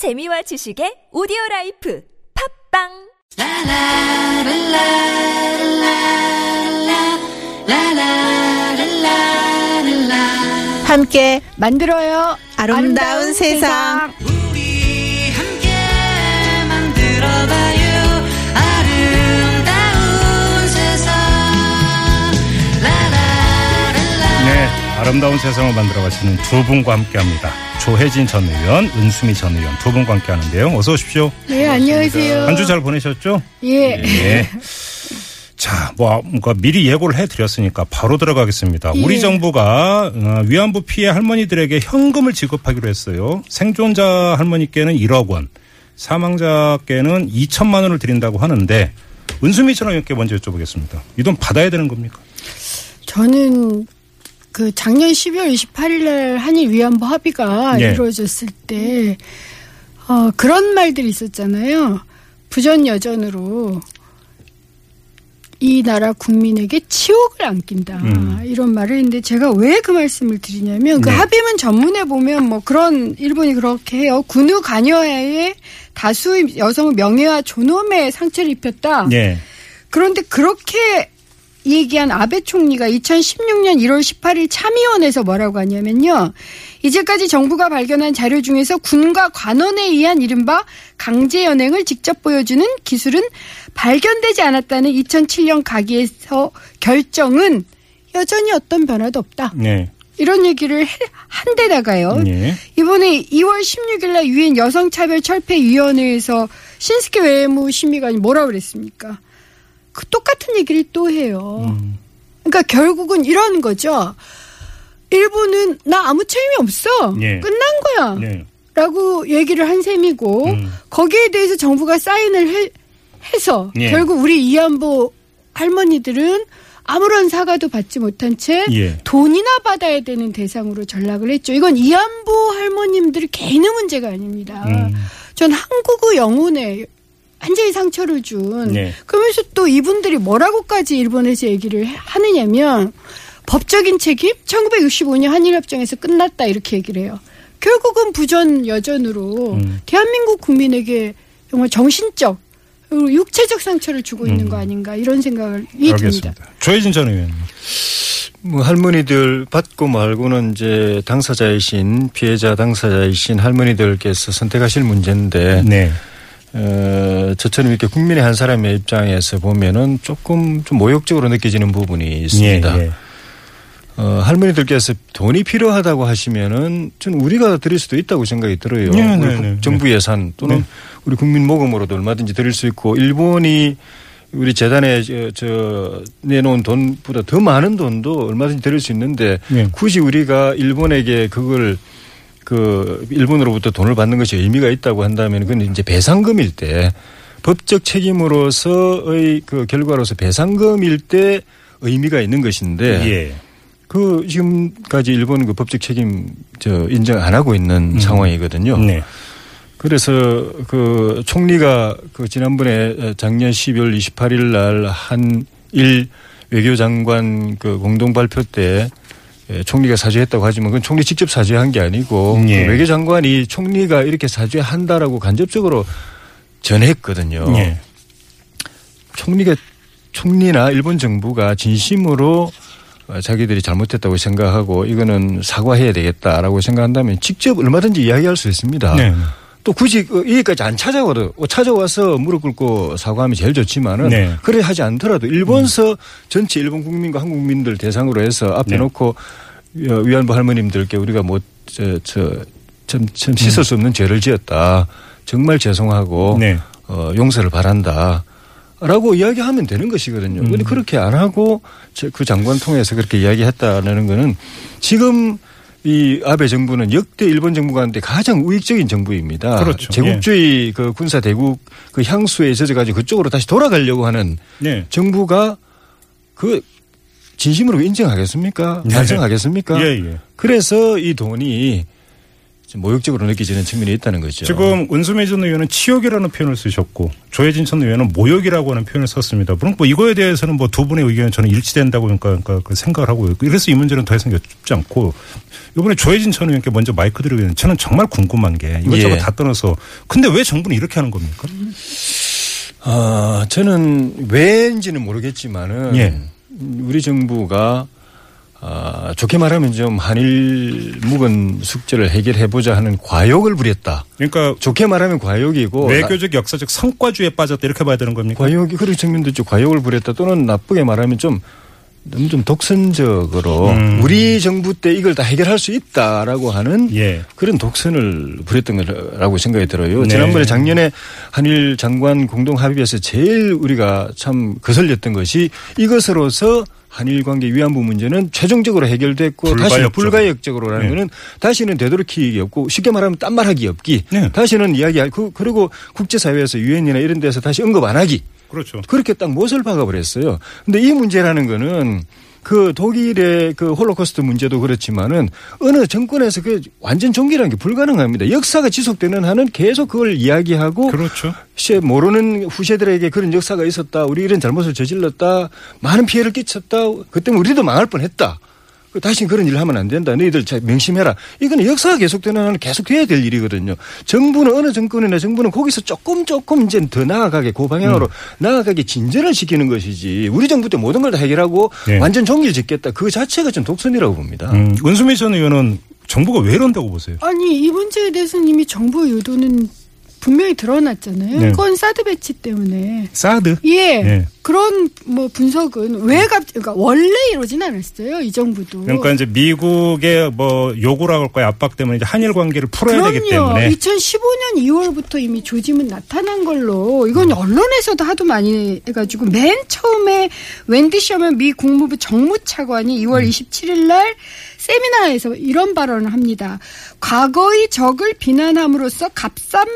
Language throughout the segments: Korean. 재미와 지식의 오디오라이프 팝빵 함께 만들어요 아름다운 세상. 우리 함께 만들어봐요 아름다운 세상. 네, 아름다운 세상을 만들어가시는 두 분과 함께합니다. 조해진 전 의원, 은수미 전 의원 두 분과 함께하는데요. 어서 오십시오. 네, 안녕하세요. 한 주 잘 보내셨죠? 예. 예. 자, 그러니까 미리 예고를 해드렸으니까 바로 들어가겠습니다. 예. 우리 정부가 위안부 피해 할머니들에게 현금을 지급하기로 했어요. 생존자 할머니께는 1억 원, 사망자께는 2천만 원을 드린다고 하는데, 은수미 전 의원께 먼저 여쭤보겠습니다. 이 돈 받아야 되는 겁니까? 저는 그 작년 12월 28일 날 한일 위안부 합의가 이루어졌을 때 그런 말들이 있었잖아요. 부전여전으로 이 나라 국민에게 치욕을 안긴다. 이런 말을 했는데, 제가 왜 그 말씀을 드리냐면 그 합의문 전문에 보면 뭐 그런, 일본이 그렇게 해요. 군의 관여하에 다수의 여성의 명예와 존엄에 상처를 입혔다. 네. 그런데 그렇게 얘기한 아베 총리가 2016년 1월 18일 참의원에서 뭐라고 하냐면요, 이제까지 정부가 발견한 자료 중에서 군과 관원에 의한 이른바 강제연행을 직접 보여주는 기술은 발견되지 않았다는 2007년 각의에서 결정은 여전히 어떤 변화도 없다. 네. 이런 얘기를 한 데다가요. 네. 이번에 2월 16일 날 유엔 여성차별철폐위원회에서 신스케 외무 심의관이 뭐라고 그랬습니까? 그 똑같은 얘기를 또 해요. 그러니까 결국은 이런 거죠. 일본은 나 아무 책임이 없어. 예. 끝난 거야. 예. 라고 얘기를 한 셈이고, 거기에 대해서 정부가 사인을 해서 예. 결국 우리 위안부 할머니들은 아무런 사과도 받지 못한 채 예. 돈이나 받아야 되는 대상으로 전락을 했죠. 이건 위안부 할머님들 개인의 문제가 아닙니다. 전 한국의 영혼에 완전히 상처를 준. 네. 그러면서 또 이분들이 뭐라고까지 일본에서 얘기를 하느냐면, 법적인 책임? 1965년 한일협정에서 끝났다, 이렇게 얘기를 해요. 결국은 부전여전으로 대한민국 국민에게 정말 정신적, 육체적 상처를 주고 있는 거 아닌가, 이런 생각을 듭니다. 조해진 전 의원님. 뭐 할머니들 받고 말고는 이제 당사자이신, 피해자 당사자이신 할머니들께서 선택하실 문제인데, 네. 저처럼 이렇게 국민의 한 사람의 입장에서 보면은 조금 좀 모욕적으로 느껴지는 부분이 있습니다. 예, 예. 할머니들께서 돈이 필요하다고 하시면은 저는 우리가 드릴 수도 있다고 생각이 들어요. 예, 우리 네, 정부 네. 예산 또는 네. 우리 국민 모금으로도 얼마든지 드릴 수 있고, 일본이 우리 재단에 저 내놓은 돈보다 더 많은 돈도 얼마든지 드릴 수 있는데 예. 굳이 우리가 일본에게 그걸 그 일본으로부터 돈을 받는 것이 의미가 있다고 한다면, 그건 이제 배상금일 때, 법적 책임으로서의 그 결과로서 배상금일 때 의미가 있는 것인데 예. 그 지금까지 일본은 그 법적 책임 저 인정 안 하고 있는 상황이거든요. 네. 그래서 그 총리가 그 지난번에 작년 12월 28일 날 한일 외교장관 그 공동 발표 때 총리가 사죄했다고 하지만 그건 총리 직접 사죄한 게 아니고 예. 외교장관이 총리가 이렇게 사죄한다라고 간접적으로 전했거든요. 예. 총리나 일본 정부가 진심으로 자기들이 잘못했다고 생각하고 이거는 사과해야 되겠다라고 생각한다면 직접 얼마든지 이야기할 수 있습니다. 네. 또 굳이 여기까지 안 찾아와서 무릎 꿇고 사과하면 제일 좋지만은 네. 그래 하지 않더라도 일본서 전체 일본 국민과 한국 국민들 대상으로 해서 앞에 네. 놓고 위안부 할머님들께 우리가 뭐 참 씻을 수 없는 죄를 지었다. 정말 죄송하고 네. 용서를 바란다. 라고 이야기하면 되는 것이거든요. 그런데 그렇게 안 하고 그 장관 통해서 그렇게 이야기했다는 거는, 지금 이 아베 정부는 역대 일본 정부 가운데 가장 우익적인 정부입니다. 그렇죠. 제국주의 예. 그 군사 대국 그 향수에 젖어 가지고 그쪽으로 다시 돌아가려고 하는 네. 정부가 그 진심으로 인정하겠습니까? 네. 달성하겠습니까? 예, 예. 그래서 이 돈이 모욕적으로 느껴지는 측면이 있다는 거죠. 지금 은수미 전 의원은 치욕이라는 표현을 쓰셨고 조해진 전 의원은 모욕이라고 하는 표현을 썼습니다. 물론 뭐 이거에 대해서는 뭐 두 분의 의견은 저는 일치된다고 그러니까 생각을 하고 있고 이래서 이 문제는 더 이상 여쭙지 않고 이번에 조해진 전 의원께 먼저 마이크 드리겠는데 저는 정말 궁금한 게 이것저것 예. 다 떠나서 근데 왜 정부는 이렇게 하는 겁니까? 저는 왜인지는 모르겠지만은 예. 우리 정부가 좋게 말하면 좀 한일 묵은 숙제를 해결해보자 하는 과욕을 부렸다. 그러니까 좋게 말하면 과욕이고 외교적 역사적 성과주의에 빠졌다 이렇게 봐야 되는 겁니까? 과욕이 그런 측면도 있죠. 과욕을 부렸다 또는 나쁘게 말하면 좀 너무 좀 독선적으로 우리 정부 때 이걸 다 해결할 수 있다라고 하는 예. 그런 독선을 부렸던 거라고 생각이 들어요. 네. 지난번에 작년에 한일 장관 공동 합의에서 제일 우리가 참 거슬렸던 것이 이것으로서 한일 관계 위안부 문제는 최종적으로 해결됐고 다시는 불가역적으로라는 네. 거는 다시는 되돌이키기 없고 쉽게 말하면 딴 말하기 없기 네. 다시는 이야기할 그리고 국제사회에서 유엔이나 이런 데서 다시 언급 안 하기. 그렇죠. 그렇게 딱 못을 박아버렸어요. 근데 이 문제라는 거는 그 독일의 그 홀로코스트 문제도 그렇지만은 어느 정권에서 그 완전 종결하는 게 불가능합니다. 역사가 지속되는 한은 계속 그걸 이야기하고 그렇죠. 모르는 후세들에게 그런 역사가 있었다. 우리 이런 잘못을 저질렀다. 많은 피해를 끼쳤다. 그때 우리도 망할 뻔했다. 다시 그런 일을 하면 안 된다. 너희들 명심해라. 이건 역사가 계속되는 한 계속돼야 될 일이거든요. 정부는 어느 정권이나 정부는 거기서 조금 이제 더 나아가게 그 방향으로 나아가게 진전을 시키는 것이지. 우리 정부 때 모든 걸 다 해결하고 네. 완전 종결 짓겠다. 그 자체가 좀 독선이라고 봅니다. 은수미 전 의원은 정부가 왜 이런다고 보세요? 아니 이 문제에 대해서는 이미 정부의 의도는 분명히 드러났잖아요. 네. 그건 사드 배치 때문에. 사드? 예. 네. 그런 뭐 분석은 왜 그러니까 원래 이러진 않았어요. 이 정부도. 그러니까 이제 미국의 뭐 요구라고 할까요? 압박 때문에 이제 한일 관계를 풀어야 그럼요. 되기 때문에. 2015년 2월부터 이미 조짐은 나타난 걸로 이건 언론에서도 하도 많이 해가지고 맨 처음에 웬디 셔먼 미 국무부 정무차관이 2월 27일 날 세미나에서 이런 발언을 합니다. 과거의 적을 비난함으로써 값싼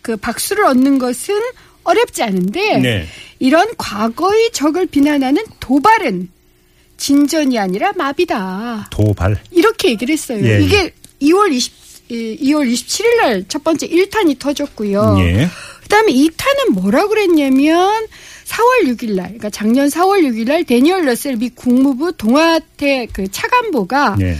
그 박수를 얻는 것은 어렵지 않은데 네. 이런 과거의 적을 비난하는 도발은 진전이 아니라 마비다. 도발. 이렇게 얘기를 했어요. 예. 이게 2월 27일 날 첫 번째 1탄이 터졌고요. 예. 그다음에 2탄은 뭐라고 그랬냐면 4월 6일 날 그러니까 작년 4월 6일 날 데니얼 러셀 미 국무부 동아태 그 차관보가 예.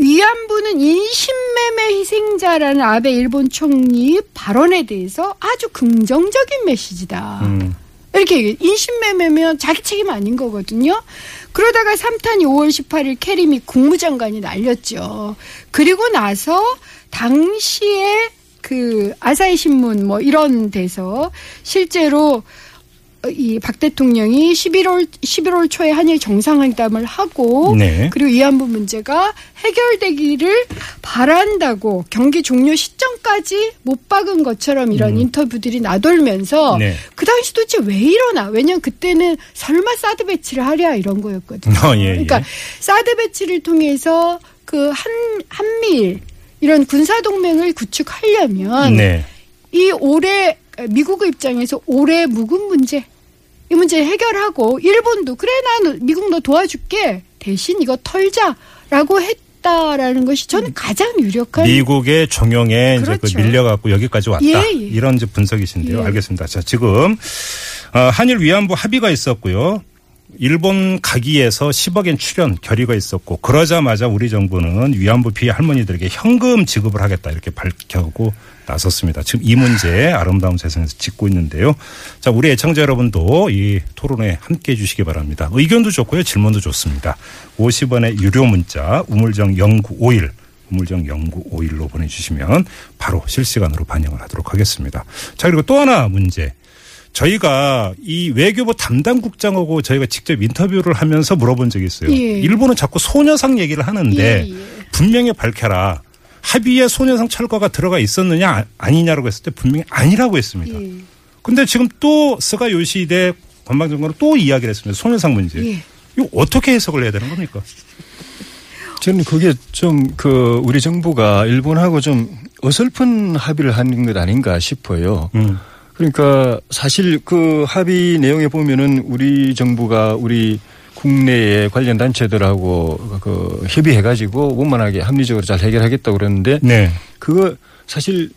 위안부는 인신매매 희생자라는 아베 일본 총리의 발언에 대해서 아주 긍정적인 메시지다. 이렇게 얘기해요. 인신매매면 자기 책임 아닌 거거든요. 그러다가 3탄이 5월 18일 캐리 미 국무장관이 날렸죠. 그리고 나서 당시에 그 아사히 신문 뭐 이런 데서 실제로 이 박 대통령이 11월 초에 한일 정상회담을 하고 네. 그리고 위안부 문제가 해결되기를 바란다고 경기 종료 시점까지 못 박은 것처럼 이런 인터뷰들이 나돌면서 네. 그 당시 도대체 왜 이러나? 왜냐하면 그때는 설마 사드 배치를 하랴 이런 거였거든요. 예, 예. 그러니까 사드 배치를 통해서 그 한미일 이런 군사동맹을 구축하려면 네. 이 올해 미국의 입장에서 올해 묵은 문제 이 문제 해결하고 일본도 그래 나 미국 너 도와줄게 대신 이거 털자라고 했다라는 것이 저는 가장 유력한 미국의 종용에 그렇죠. 이제 그 밀려갖고 여기까지 왔다 예, 예. 이런 이제 분석이신데요. 예. 알겠습니다. 자 지금 한일 위안부 합의가 있었고요. 일본 가기에서 10억엔 출연 결의가 있었고 그러자마자 우리 정부는 위안부 피해 할머니들에게 현금 지급을 하겠다 이렇게 밝혀고 나섰습니다. 지금 이 문제 아름다운 세상에서 짚고 있는데요. 자, 우리 애청자 여러분도 이 토론에 함께해 주시기 바랍니다. 의견도 좋고요. 질문도 좋습니다. 50원의 유료 문자 우물정 0951 우물정 0951로 보내주시면 바로 실시간으로 반영을 하도록 하겠습니다. 자, 그리고 또 하나 문제. 저희가 이 외교부 담당 국장하고 저희가 직접 인터뷰를 하면서 물어본 적이 있어요. 예. 일본은 자꾸 소녀상 얘기를 하는데 예, 예. 분명히 밝혀라. 합의에 소녀상 철거가 들어가 있었느냐 아니냐라고 했을 때 분명히 아니라고 했습니다. 그런데 예. 지금 또 스가 요시히데 관방장관은 또 이야기를 했습니다. 소녀상 문제. 예. 이거 어떻게 해석을 해야 되는 겁니까? 저는 그게 좀 그 우리 정부가 일본하고 좀 어설픈 합의를 한 것 아닌가 싶어요. 그러니까 사실 그 합의 내용에 보면은 우리 정부가 우리 국내에 관련 단체들하고 그 협의해가지고 원만하게 합리적으로 잘 해결하겠다고 그랬는데 네. 그거 사실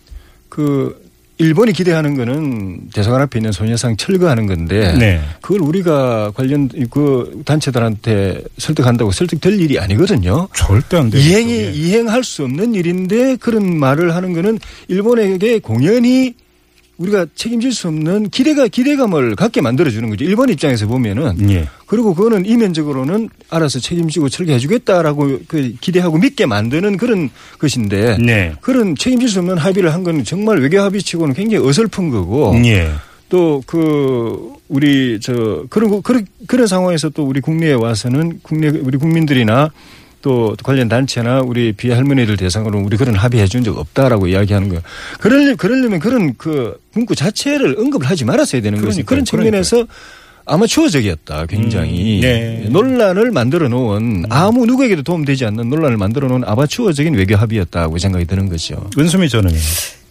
그 일본이 기대하는 거는 대사관 앞에 있는 소녀상 철거하는 건데 네. 그걸 우리가 관련 그 단체들한테 설득한다고 설득될 일이 아니거든요. 절대 안 되죠. 이행할 수 없는 일인데 그런 말을 하는 거는 일본에게 공연히 우리가 책임질 수 없는 기대감을 갖게 만들어주는 거죠. 일본 입장에서 보면은. 예. 그리고 그거는 이면적으로는 알아서 책임지고 철거해 주겠다라고 그 기대하고 믿게 만드는 그런 것인데. 네. 그런 책임질 수 없는 합의를 한 건 정말 외교 합의치고는 굉장히 어설픈 거고. 예. 또 그 우리 그런 상황에서 또 우리 국내에 와서는 우리 국민들이나 또 관련 단체나 우리 비할머니들 대상으로 우리 그런 합의해 준 적 없다라고 이야기하는 거예요. 그러려면 그런 그 문구 자체를 언급을 하지 말았어야 되는 거지. 그런 측면에서 아마추어적이었다. 굉장히 네. 논란을 만들어 놓은 아무 누구에게도 도움되지 않는 논란을 만들어 놓은 아마추어적인 외교 합의였다고 생각이 드는 거죠. 은수미 저는요.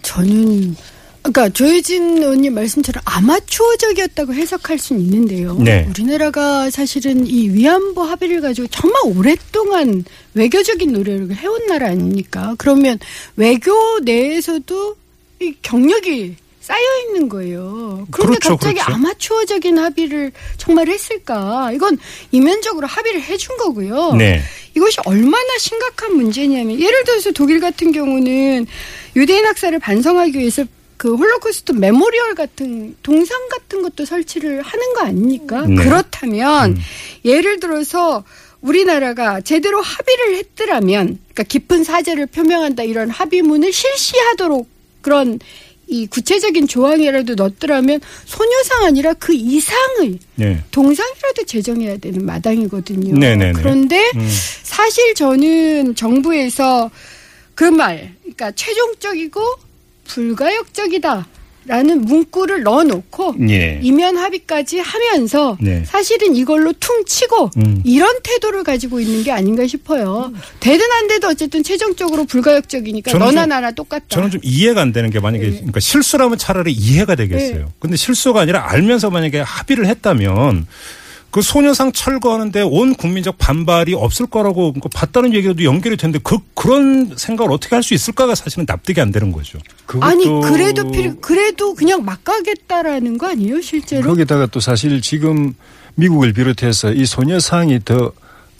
저는 그러니까 조해진 의원님 말씀처럼 아마추어적이었다고 해석할 수는 있는데요. 네. 우리나라가 사실은 이 위안부 합의를 가지고 정말 오랫동안 외교적인 노력을 해온 나라 아닙니까? 그러면 외교 내에서도 이 경력이 쌓여 있는 거예요. 그런데 그렇죠, 갑자기 그렇죠. 아마추어적인 합의를 정말 했을까? 이건 이면적으로 합의를 해준 거고요. 네. 이것이 얼마나 심각한 문제냐면 예를 들어서 독일 같은 경우는 유대인 학살을 반성하기 위해서 그 홀로코스트 메모리얼 같은 동상 같은 것도 설치를 하는 거 아닙니까? 네. 그렇다면 예를 들어서 우리나라가 제대로 합의를 했더라면 그러니까 깊은 사죄를 표명한다 이런 합의문을 실시하도록 그런 이 구체적인 조항이라도 넣었더라면 소녀상 아니라 그 이상의 네. 동상이라도 제정해야 되는 마당이거든요. 네네네. 그런데 사실 저는 정부에서 그 말 그러니까 최종적이고 불가역적이다라는 문구를 넣어놓고 예. 이면 합의까지 하면서 네. 사실은 이걸로 퉁치고 이런 태도를 가지고 있는 게 아닌가 싶어요. 되든 안 되든 어쨌든 최종적으로 불가역적이니까 너나 나나 똑같다. 저는 좀 이해가 안 되는 게 만약에 네. 그러니까 실수라면 차라리 이해가 되겠어요. 그런데 네. 실수가 아니라 알면서 만약에 합의를 했다면 그 소녀상 철거하는데 온 국민적 반발이 없을 거라고 봤다는 얘기도 연결이 되는데 그런 생각을 어떻게 할 수 있을까가 사실은 납득이 안 되는 거죠. 아니 그래도 그냥 막 가겠다라는 거 아니에요 실제로? 거기다가 또 사실 지금 미국을 비롯해서 이 소녀상이 더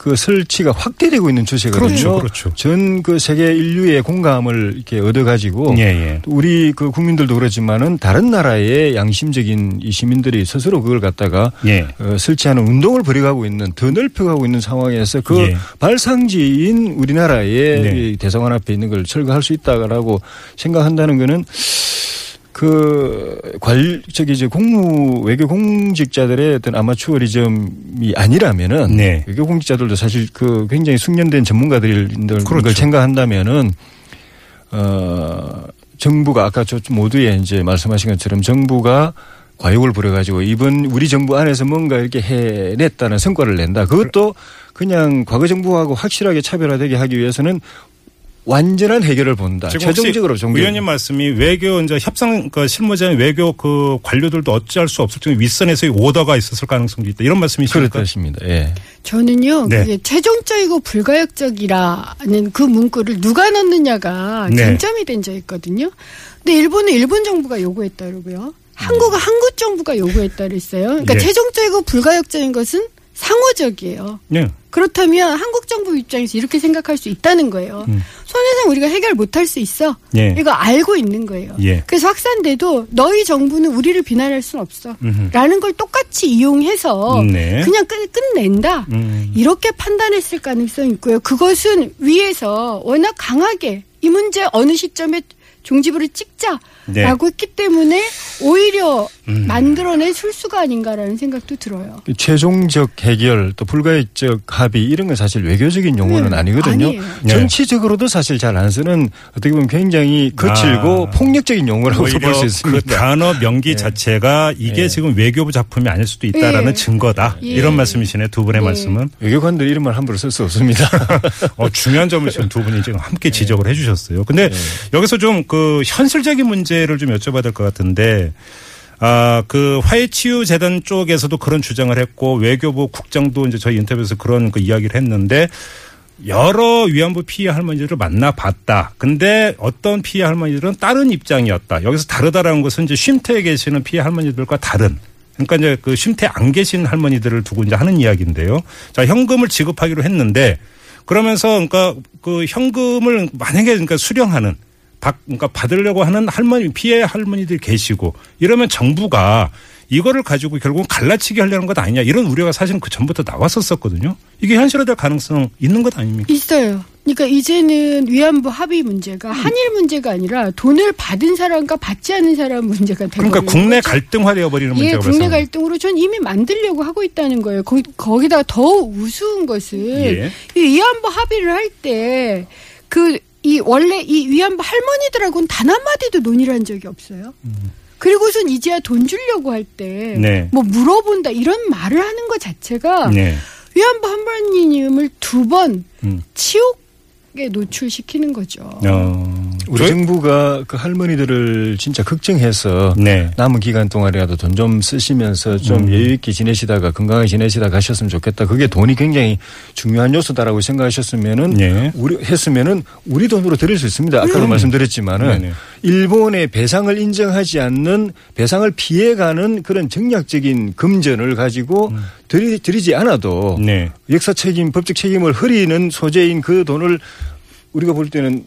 그 설치가 확대되고 있는 추세거든요. 그렇죠, 그렇죠. 전 그 세계 인류의 공감을 이렇게 얻어가지고 예, 예. 우리 그 국민들도 그렇지만은 다른 나라의 양심적인 이 시민들이 스스로 그걸 갖다가 예. 설치하는 운동을 벌여가고 있는 더 넓혀가고 있는 상황에서 그 예. 발상지인 우리나라의 네. 대사관 앞에 있는 걸 철거할 수 있다라고 생각한다는 거는. 공무 외교 공직자들의 어떤 아마추어리즘이 아니라면은 네. 외교 공직자들도 사실 그 굉장히 숙련된 전문가들인들 그걸 그렇죠. 생각한다면은 정부가 아까 저 모두에 이제 말씀하신 것처럼 정부가 과욕을 부려가지고 이번 우리 정부 안에서 뭔가 이렇게 해냈다는 성과를 낸다. 그것도 그냥 과거 정부하고 확실하게 차별화되게 하기 위해서는. 완전한 해결을 본다. 최종적으로 정리. 의원님 말씀이 외교 이제 협상 그 실무자인 외교 그 관료들도 어찌할 수 없을 정도 윗선에서의 오더가 있었을 가능성도 있다. 이런 말씀이십니까? 그렇습니다. 예. 저는요. 네. 최종적이고 불가역적이라는 그 문구를 누가 넣느냐가 쟁점이 된 적이 있거든요. 근데 일본은 일본 정부가 요구했다 그러고요. 한국은 한국 정부가 요구했다 그랬어요. 그러니까 예. 최종적이고 불가역적인 것은 상호적이에요. 네. 그렇다면 한국 정부 입장에서 이렇게 생각할 수 있다는 거예요. 손해상 우리가 해결 못할 수 있어. 예. 이거 알고 있는 거예요. 예. 그래서 확산돼도 너희 정부는 우리를 비난할 수는 없어. 라는 걸 똑같이 이용해서 네. 그냥 끝낸다. 이렇게 판단했을 가능성이 있고요. 그것은 위에서 워낙 강하게 이 문제 어느 시점에 종지부를 찍자라고 네. 했기 때문에 오히려 만들어낸 술수가 아닌가라는 생각도 들어요. 최종적 해결 또 불가역적 합의 이런 건 사실 외교적인 용어는 네. 아니거든요. 아니에요. 정치적으로도 사실 잘 안 쓰는 어떻게 보면 굉장히 거칠고 폭력적인 용어라고 볼 수 있습니다. 그 단어 명기 네. 자체가 이게 네. 지금 외교부 작품이 아닐 수도 있다라는 네. 증거다. 네. 이런 말씀이시네 두 분의 네. 말씀은. 외교관들 이런 말 함부로 쓸 수 없습니다. 중요한 점을 지금 두 분이 지금 함께 네. 지적을 해 주셨어요. 근데 네. 여기서 좀 그 현실적인 문제를 좀 여쭤봐야 될 것 같은데 그 화해치유재단 쪽에서도 그런 주장을 했고 외교부 국장도 이제 저희 인터뷰에서 그런 그 이야기를 했는데 여러 위안부 피해 할머니들을 만나봤다. 근데 어떤 피해 할머니들은 다른 입장이었다. 여기서 다르다라는 것은 이제 쉼터에 계시는 피해 할머니들과 다른. 그러니까 이제 그 쉼터에 안 계신 할머니들을 두고 이제 하는 이야기인데요. 자, 현금을 지급하기로 했는데 그러면서 그러니까 그 현금을 만약에 그러니까 수령하는 그러니까 받으려고 하는 할머니, 피해 할머니들 계시고 이러면 정부가 이거를 가지고 결국은 갈라치기 하려는 것 아니냐 이런 우려가 사실은 그 전부터 나왔었거든요. 이게 현실화될 가능성 있는 것 아닙니까? 있어요. 그러니까 이제는 위안부 합의 문제가 한일 문제가 아니라 돈을 받은 사람과 받지 않은 사람 문제가 되어버리는 그러니까 국내 갈등화 되어버리는 문제가 예, 국내 갈등으로 전 이미 만들려고 하고 있다는 거예요. 거기다가 더 우스운 것은 예. 이 위안부 합의를 할 때 이 원래 이 위안부 할머니들하고는 단 한마디도 논의를 한 적이 없어요. 그리고선 이제야 돈 주려고 할 때 뭐 물어본다 이런 말을 하는 것 자체가 네. 위안부 할머니님을 두 번 치욕에 노출시키는 거죠. 우리 정부가 그 할머니들을 진짜 걱정해서 네. 남은 기간 동안이라도 돈 좀 쓰시면서 좀 여유 있게 지내시다가 건강하게 지내시다가 하셨으면 좋겠다. 그게 돈이 굉장히 중요한 요소다라고 생각하셨으면은 네. 우리 돈으로 드릴 수 있습니다. 아까도 말씀드렸지만은 네네. 일본의 배상을 인정하지 않는 배상을 피해가는 그런 정략적인 금전을 가지고 드리지 않아도 네. 역사 책임, 법적 책임을 흐리는 소재인 그 돈을 우리가 볼 때는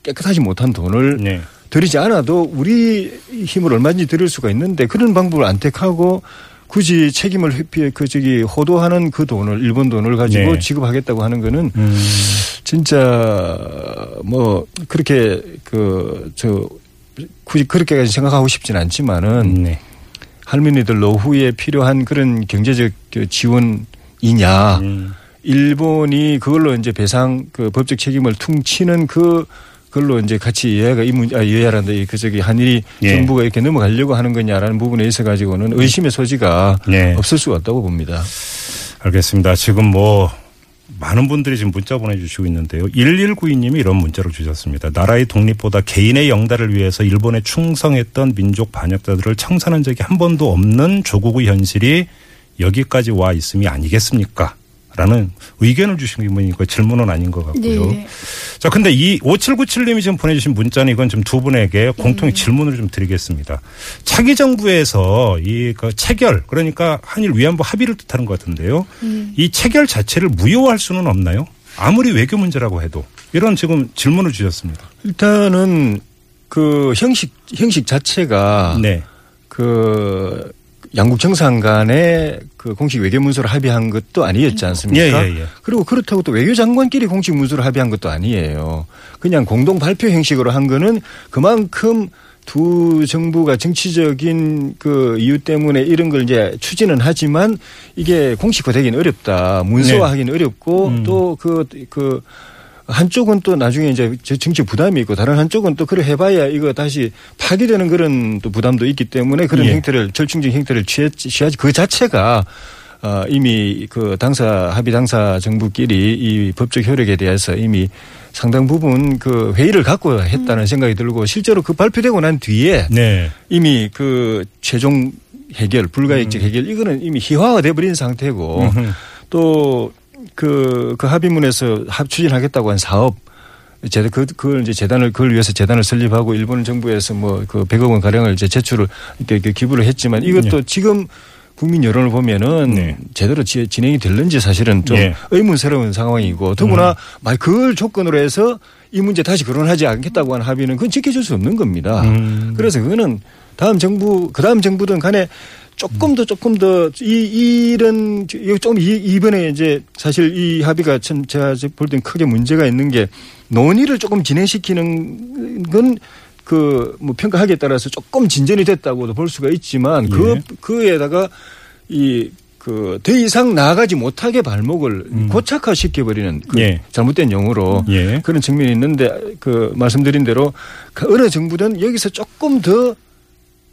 깨끗하지 못한 돈을 네. 드리지 않아도 우리 힘을 얼마든지 드릴 수가 있는데 그런 방법을 안 택하고 굳이 책임을 회피해 호도하는 그 돈을 일본 돈을 가지고 네. 지급하겠다고 하는 거는 진짜 뭐 그렇게 굳이 그렇게까지 생각하고 싶진 않지만은 네. 할머니들 노후에 필요한 그런 경제적 지원이냐 일본이 그걸로 이제 배상 그 법적 책임을 퉁치는 그걸로 이제 같이 한일이 예. 정부가 이렇게 넘어가려고 하는 거냐라는 부분에 있어 가지고는 의심의 소지가 네. 없을 수가 없다고 봅니다. 알겠습니다. 지금 뭐 많은 분들이 지금 문자 보내주시고 있는데요. 1192님이 이런 문자를 주셨습니다. 나라의 독립보다 개인의 영달을 위해서 일본에 충성했던 민족 반역자들을 청산한 적이 한 번도 없는 조국의 현실이 여기까지 와 있음이 아니겠습니까? 라는 의견을 주신 분이니까 질문은 아닌 것 같고요. 네. 자, 근데 이 5797님이 지금 보내주신 문자는 이건 지금 두 분에게 네. 공통의 질문을 좀 드리겠습니다. 차기 정부에서 이 체결, 그러니까 한일 위안부 합의를 뜻하는 것 같은데요. 이 체결 자체를 무효화할 수는 없나요? 아무리 외교 문제라고 해도 이런 지금 질문을 주셨습니다. 일단은 그 형식 자체가 네. 그 양국 정상 간의 그 공식 외교 문서를 합의한 것도 아니었지 않습니까? 예, 예, 예. 그리고 그렇다고 또 외교장관끼리 공식 문서를 합의한 것도 아니에요. 그냥 공동 발표 형식으로 한 거는 그만큼 두 정부가 정치적인 그 이유 때문에 이런 걸 이제 추진은 하지만 이게 공식화되기는 어렵다. 문서화하기는 네. 어렵고 또 한쪽은 또 나중에 이제 정치 부담이 있고 다른 한쪽은 또 그래 해봐야 이거 다시 파기되는 그런 또 부담도 있기 때문에 그런 예. 절충적인 행태를 취하지 그 자체가 이미 그 합의 당사 정부끼리 이 법적 효력에 대해서 이미 상당 부분 그 회의를 갖고 했다는 생각이 들고 실제로 그 발표되고 난 뒤에 네. 이미 그 최종 해결 불가역적 해결 이거는 이미 희화화 돼버린 상태고 또 그 합의문에서 추진하겠다고 한 사업, 그걸 위해서 재단을 설립하고 일본 정부에서 뭐 그 100억 원 가량을 이제 제출을 이렇게 기부를 했지만 이것도 네. 지금 국민 여론을 보면은 네. 제대로 진행이 될는지 사실은 좀 네. 의문스러운 상황이고 더구나 그걸 조건으로 해서 이 문제 다시 거론하지 않겠다고 한 합의는 그건 지켜줄 수 없는 겁니다. 그래서 그거는 그다음 정부든 간에 조금 더 이번에 이제 사실 이 합의가 참 제가 볼 땐 크게 문제가 있는 게 논의를 조금 진행시키는 건 그 뭐 평가하기에 따라서 조금 진전이 됐다고도 볼 수가 있지만 예. 그에다가 이 더 이상 나아가지 못하게 발목을 고착화시켜버리는 그 예. 잘못된 용어로 예. 그런 측면이 있는데 그 말씀드린 대로 어느 정부든 여기서 조금 더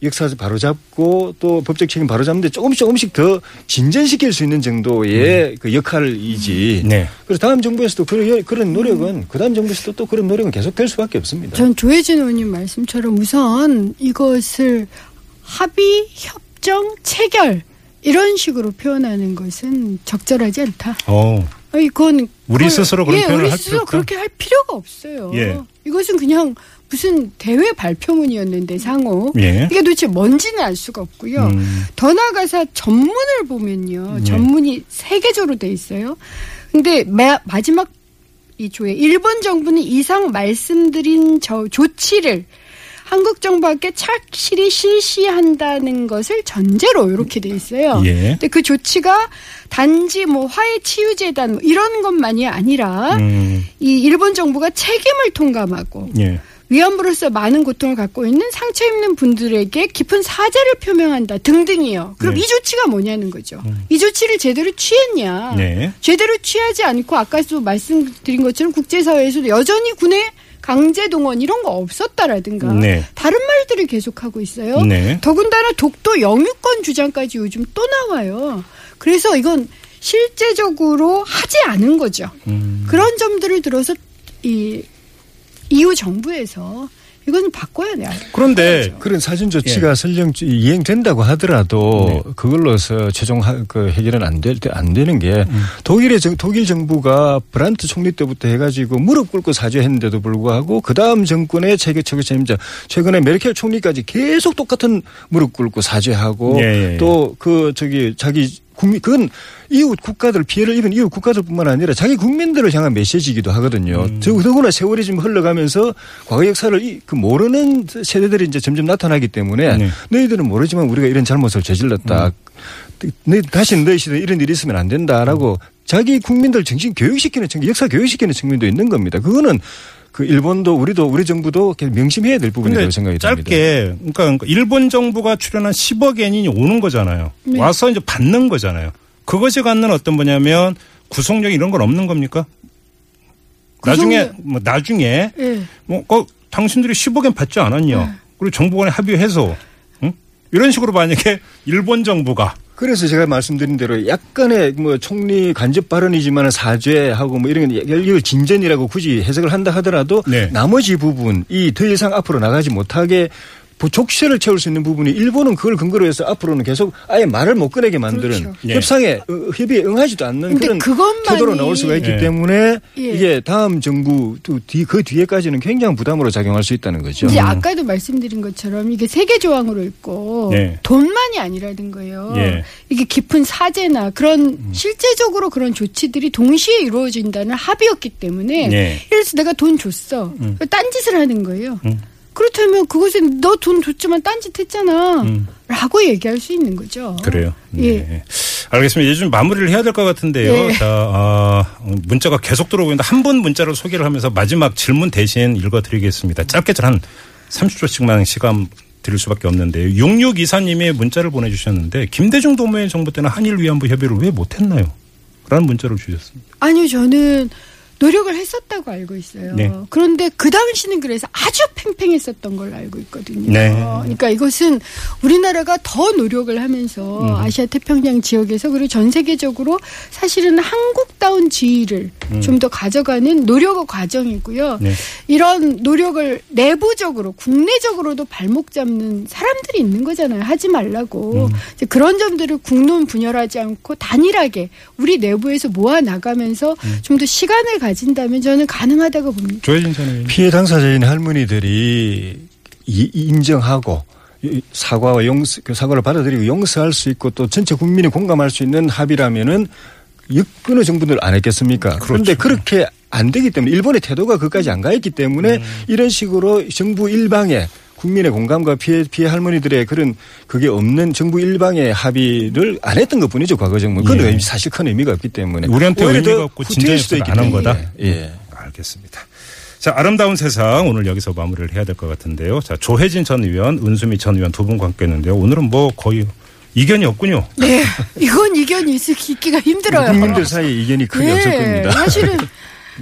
역사를 바로잡고 또 법적 책임 바로잡는데 조금씩 더 진전시킬 수 있는 정도의 그 역할이지. 네. 그래서 다음 정부에서도 그런 노력은 그 다음 정부에서도 또 그런 노력은 계속될 수밖에 없습니다. 전 조해진 의원님 말씀처럼 우선 이것을 합의, 협정, 체결 이런 식으로 표현하는 것은 적절하지 않다. 이건 우리 스스로 그런 표현을 할 필요가 없다. 그렇게 할 필요가 없어요. 예. 이것은 그냥 무슨 대회 발표문이었는데 상호. 예. 이게 도대체 뭔지는 알 수가 없고요. 더 나아가서 전문을 보면요. 예. 전문이 세 개조로 돼 있어요. 근데 마지막 이 조에 일본 정부는 이상 말씀드린 조치를 한국 정부에게 착실히 실시한다는 것을 전제로 이렇게 돼 있어요. 그런데 예. 그 조치가 단지 뭐 화해 치유재단 뭐 이런 것만이 아니라 이 일본 정부가 책임을 통감하고 예. 위안부로서 많은 고통을 갖고 있는 상처 입는 분들에게 깊은 사죄를 표명한다 등등이요. 그럼 네. 이 조치가 뭐냐는 거죠. 이 조치를 제대로 취했냐. 네. 제대로 취하지 않고 아까도 말씀드린 것처럼 국제사회에서도 여전히 군의 강제동원 이런 거 없었다라든가 네. 다른 말들을 계속하고 있어요. 네. 더군다나 독도 영유권 주장까지 요즘 또 나와요. 그래서 이건 실제적으로 하지 않은 거죠. 그런 점들을 들어서 이 이후 정부에서 이건 바꿔야 돼요. 그런데 해야죠. 그런 사전 조치가 예. 설령 이행된다고 하더라도 네. 그걸로서 최종 해결은 안 되는 게 독일 정부가 브란트 총리 때부터 해가지고 무릎 꿇고 사죄했는데도 불구하고 그 다음 정권의 최고 책임자 최근에 메르켈 총리까지 계속 똑같은 무릎 꿇고 사죄하고 예. 또 그 저기 자기 국민, 그건 이웃 국가들, 피해를 입은 이웃 국가들뿐만 아니라 자기 국민들을 향한 메시지이기도 하거든요. 더구나 세월이 지금 흘러가면서 과거 역사를 모르는 세대들이 이제 점점 나타나기 때문에 네. 너희들은 모르지만 우리가 이런 잘못을 저질렀다. 다시 너희 시대에 이런 일이 있으면 안 된다라고 자기 국민들 정신 교육시키는, 역사 교육시키는 측면도 있는 겁니다. 그거는 그 일본도 우리도 우리 정부도 명심해야 될 부분이라고 생각이 듭니다. 짧게 그러니까 일본 정부가 출연한 10억 엔인이 오는 거잖아요. 네. 와서 이제 받는 거잖아요. 그것이 갖는 어떤 뭐냐면 구속력 이런 건 없는 겁니까? 나중에 네. 당신들이 10억 엔 받지 않았냐? 네. 그리고 정부 간에 합의해서 응? 이런 식으로 만약에 일본 정부가 그래서 제가 말씀드린 대로 약간의 총리 간접 발언이지만 사죄하고 이런 이걸 진전이라고 굳이 해석을 한다 하더라도 네. 나머지 부분 이 더 이상 앞으로 나가지 못하게 족쇄를 채울 수 있는 부분이 일본은 그걸 근거로 해서 앞으로는 계속 아예 말을 못 꺼내게 만드는 그렇죠. 예. 협의에 응하지도 않는 그런 태도로 나올 수가 있기 예. 때문에 예. 이게 다음 정부 그 뒤에까지는 굉장히 부담으로 작용할 수 있다는 거죠. 이제 아까도 말씀드린 것처럼 이게 세계 조항으로 있고 예. 돈만이 아니라는 거예요. 예. 이게 깊은 사죄나 그런 실제적으로 그런 조치들이 동시에 이루어진다는 합의였기 때문에 예. 예를 들어서 내가 돈 줬어. 딴짓을 하는 거예요. 그렇다면 그것은 너 돈 줬지만 딴짓 했잖아 라고 얘기할 수 있는 거죠. 그래요. 네. 예. 알겠습니다. 이제 좀 마무리를 해야 될 것 같은데요. 예. 자, 문자가 계속 들어오고 있는데 한 분 문자를 소개를 하면서 마지막 질문 대신 읽어드리겠습니다. 짧게 한 30초씩만 시간 드릴 수밖에 없는데요. 6624님이 문자를 보내주셨는데 김대중 노무현 정부 때는 한일 위안부 협의를 왜 못했나요? 라는 문자를 주셨습니다. 아니요. 저는 노력을 했었다고 알고 있어요. 네. 그런데 그 당시는 그래서 아주 팽팽했었던 걸로 알고 있거든요. 네. 그러니까 이것은 우리나라가 더 노력을 하면서 아시아 태평양 지역에서 그리고 전 세계적으로 사실은 한국다운 지위를 좀 더 가져가는 노력의 과정이고요. 네. 이런 노력을 내부적으로 국내적으로도 발목 잡는 사람들이 있는 거잖아요. 하지 말라고. 이제 그런 점들을 국론 분열하지 않고 단일하게 우리 내부에서 모아나가면서 좀 더 시간을 가진다면 저는 가능하다고 봅니다. 조해진 선생님. 피해 당사자인 할머니들이 인정하고 사과와 사과를 받아들이고 용서할 수 있고 또 전체 국민이 공감할 수 있는 합의라면은 어느 정부들 안 했겠습니까? 그런데 그렇죠. 그렇게 안 되기 때문에 일본의 태도가 그까지 안 가 있기 때문에 이런 식으로 정부 일방에 국민의 공감과 피해 할머니들의 그게 없는 정부 일방의 합의를 안 했던 것 뿐이죠, 과거 정부는. 예. 그건 사실 큰 의미가 없기 때문에. 우리한테 의미가 없고 진정할 수도 안 한 거다? 예. 알겠습니다. 자, 아름다운 세상 오늘 여기서 마무리를 해야 될 것 같은데요. 자, 조해진 전 의원, 은수미 전 의원 두 분 관계했는데요. 오늘은 거의 이견이 없군요. 네. 이건 이견이 있기가 힘들어요. 국민들 사이에 이견이 크게 없을 겁니다. 사실은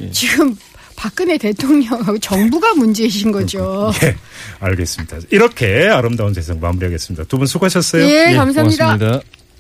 예. 지금. 박근혜 대통령하고 정부가 문제이신 거죠. 네, 알겠습니다. 이렇게 아름다운 세상 마무리하겠습니다. 두 분 수고하셨어요. 예, 감사합니다. 고맙습니다.